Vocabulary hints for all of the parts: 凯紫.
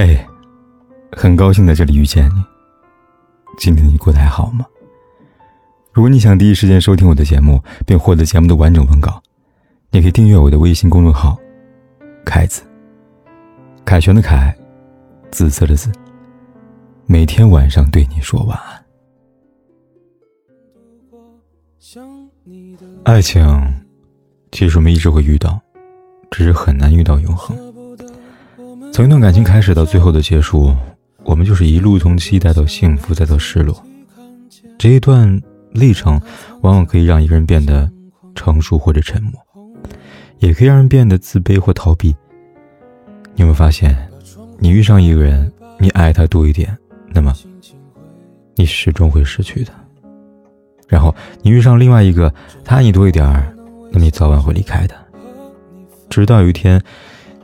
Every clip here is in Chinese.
嘿，很高兴在这里遇见你。今天你过得还好吗？如果你想第一时间收听我的节目并获得节目的完整文稿，你可以订阅我的微信公众号凯子，凯旋的凯，紫色的紫，每天晚上对你说晚安。爱情其实我们一直会遇到，只是很难遇到永恒。从一段感情开始到最后的结束，我们就是一路从期待到幸福再到失落，这一段历程往往可以让一个人变得成熟或者沉默，也可以让人变得自卑或逃避。你有没有发现，你遇上一个人，你爱他多一点，那么你始终会失去他。然后你遇上另外一个，他爱你多一点，那你早晚会离开他。直到有一天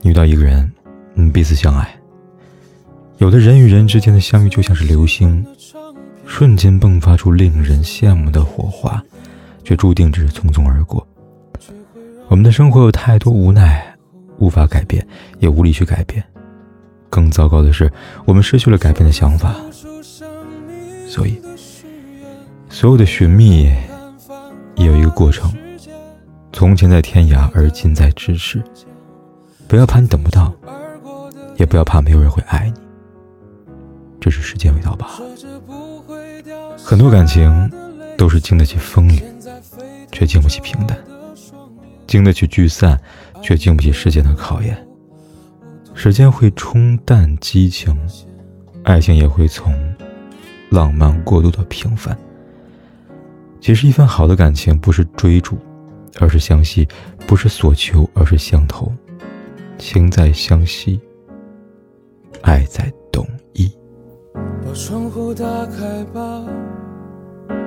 你遇到一个人，你彼此相爱。有的人与人之间的相遇就像是流星，瞬间迸发出令人羡慕的火花，却注定只是匆匆而过。我们的生活有太多无奈，无法改变，也无力去改变。更糟糕的是，我们失去了改变的想法。所以所有的寻觅也有一个过程，从前在天涯，而今在咫尺。不要怕你等不到，也不要怕没有人会爱你，这是时间味道吧。很多感情都是经得起风雨，却经不起平淡，经得起聚散，却经不起时间的考验。时间会冲淡激情，爱情也会从浪漫过渡到平凡。其实一番好的感情不是追逐，而是相惜，不是所求，而是相投。情在相惜，爱在懂意。把窗户打开吧，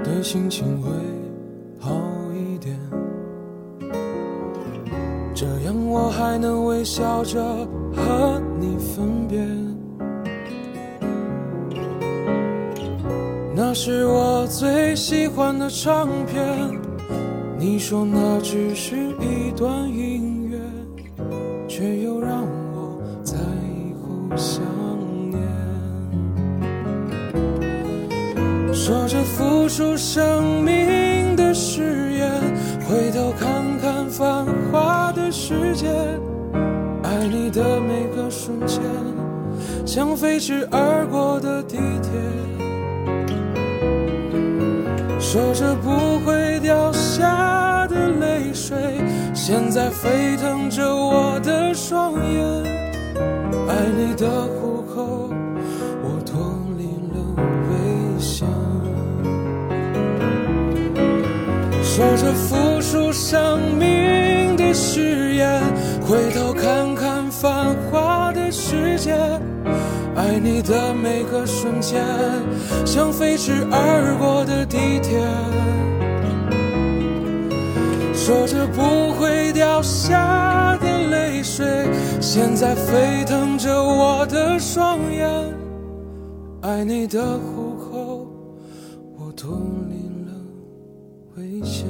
对心情会好一点，这样我还能微笑着和你分别。那是我最喜欢的唱片，你说那只是一段音乐，却又让我在乎想念。说着付出生命的誓言，回头看看繁华的世界，爱你的每个瞬间，像飞驰而过的地铁。说着不会掉下的泪水，现在沸腾着我的双眼。爱你的虎口，我脱离了危险。说着付出生命的誓言，回头看看繁华的世界，爱你的每个瞬间，像飞驰而过的地铁。说着不会掉下的泪水，现在沸腾着我的双眼。爱你的虎口，我脱离了危险。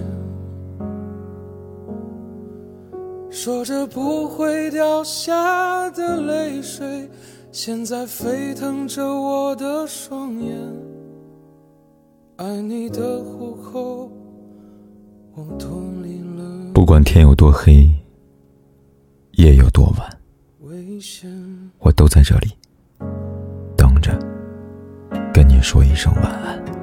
说着不会掉下的泪水，现在沸腾着我的双眼。爱你的虎口，我脱离了。不管天有多黑，夜有多晚，我都在这里等着跟你说一声晚安。